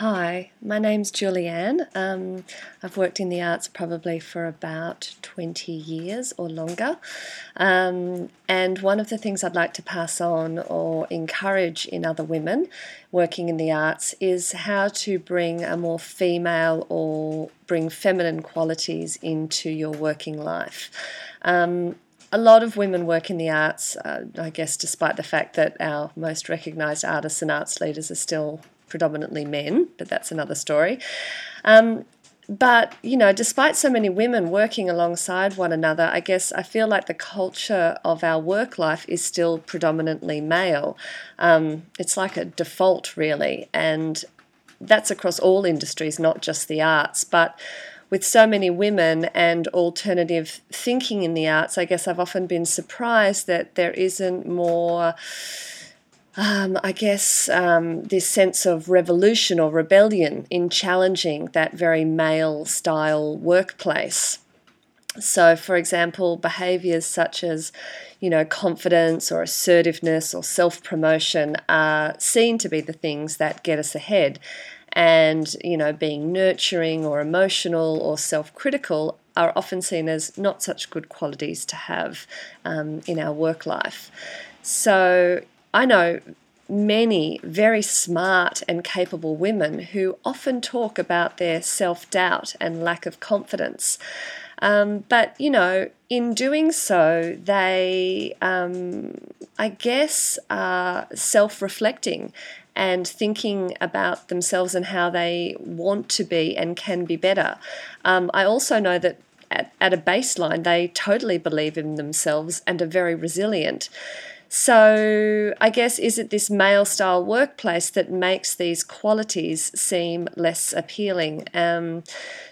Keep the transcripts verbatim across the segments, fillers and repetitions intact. Hi, my name's Julieanne. Um, I've worked in the arts probably for about twenty years or longer. Um, and one of the things I'd like to pass on or encourage in other women working in the arts is how to bring a more female or bring feminine qualities into your working life. Um, A lot of women work in the arts, uh, I guess, despite the fact that our most recognised artists and arts leaders are still predominantly men, but that's another story. Um, but, you know, despite so many women working alongside one another, I guess I feel like the culture of our work life is still predominantly male. Um, it's like a default, really, and that's across all industries, not just the arts. But with so many women and alternative thinking in the arts, I guess I've often been surprised that there isn't more, um, I guess, um, this sense of revolution or rebellion in challenging that very male-style workplace. So, for example, behaviours such as, you know, confidence or assertiveness or self-promotion are seen to be the things that get us ahead. And, you know, being nurturing or emotional or self-critical are often seen as not such good qualities to have um, in our work life. So I know many very smart and capable women who often talk about their self-doubt and lack of confidence. Um, but, you know, in doing so, they, um, I guess, are self-reflecting and thinking about themselves and how they want to be and can be better. Um, I also know that at, at a baseline, they totally believe in themselves and are very resilient. So I guess, is it this male-style workplace that makes these qualities seem less appealing? Um,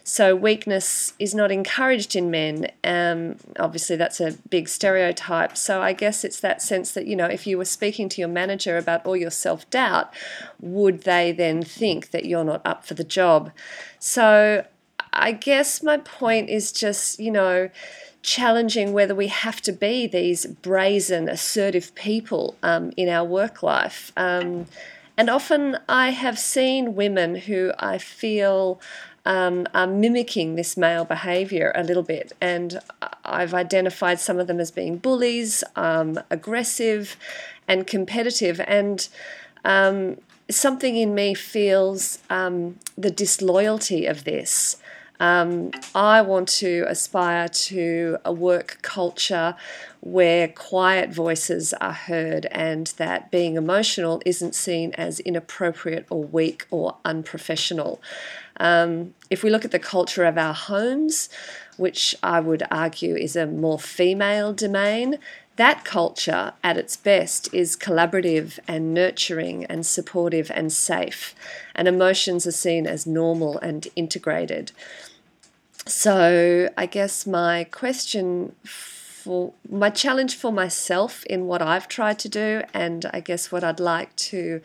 so weakness is not encouraged in men. Um, obviously, that's a big stereotype. So I guess it's that sense that, you know, if you were speaking to your manager about all your self-doubt, would they then think that you're not up for the job? So I guess my point is just, you know, challenging whether we have to be these brazen, assertive people um, in our work life. Um, and often I have seen women who I feel um, are mimicking this male behaviour a little bit, and I've identified some of them as being bullies, um, aggressive and competitive, and um, something in me feels um, the disloyalty of this. Um, I want to aspire to a work culture where quiet voices are heard and that being emotional isn't seen as inappropriate or weak or unprofessional. Um, if we look at the culture of our homes, which I would argue is a more female domain, that culture at its best is collaborative and nurturing and supportive and safe, and emotions are seen as normal and integrated. So I guess my question for, my challenge for myself in what I've tried to do, and I guess what I'd like to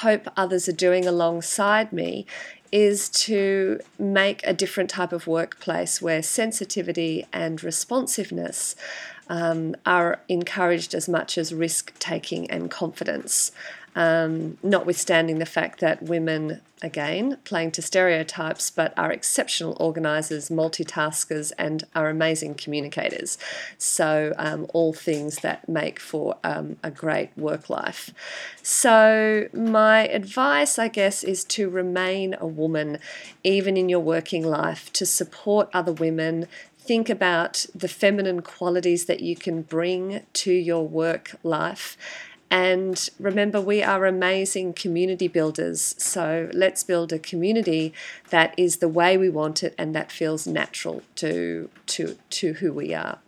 hope others are doing alongside me, is to make a different type of workplace where sensitivity and responsiveness um, are encouraged as much as risk-taking and confidence, um, notwithstanding the fact that women, again, playing to stereotypes, but are exceptional organisers, multitaskers, and are amazing communicators. So um, all things that make for um, a great work life. So my advice, I guess, is to remain a woman, even in your working life, to support other women. Think about the feminine qualities that you can bring to your work life. And remember, we are amazing community builders, so let's build a community that is the way we want it and that feels natural to, to, to who we are.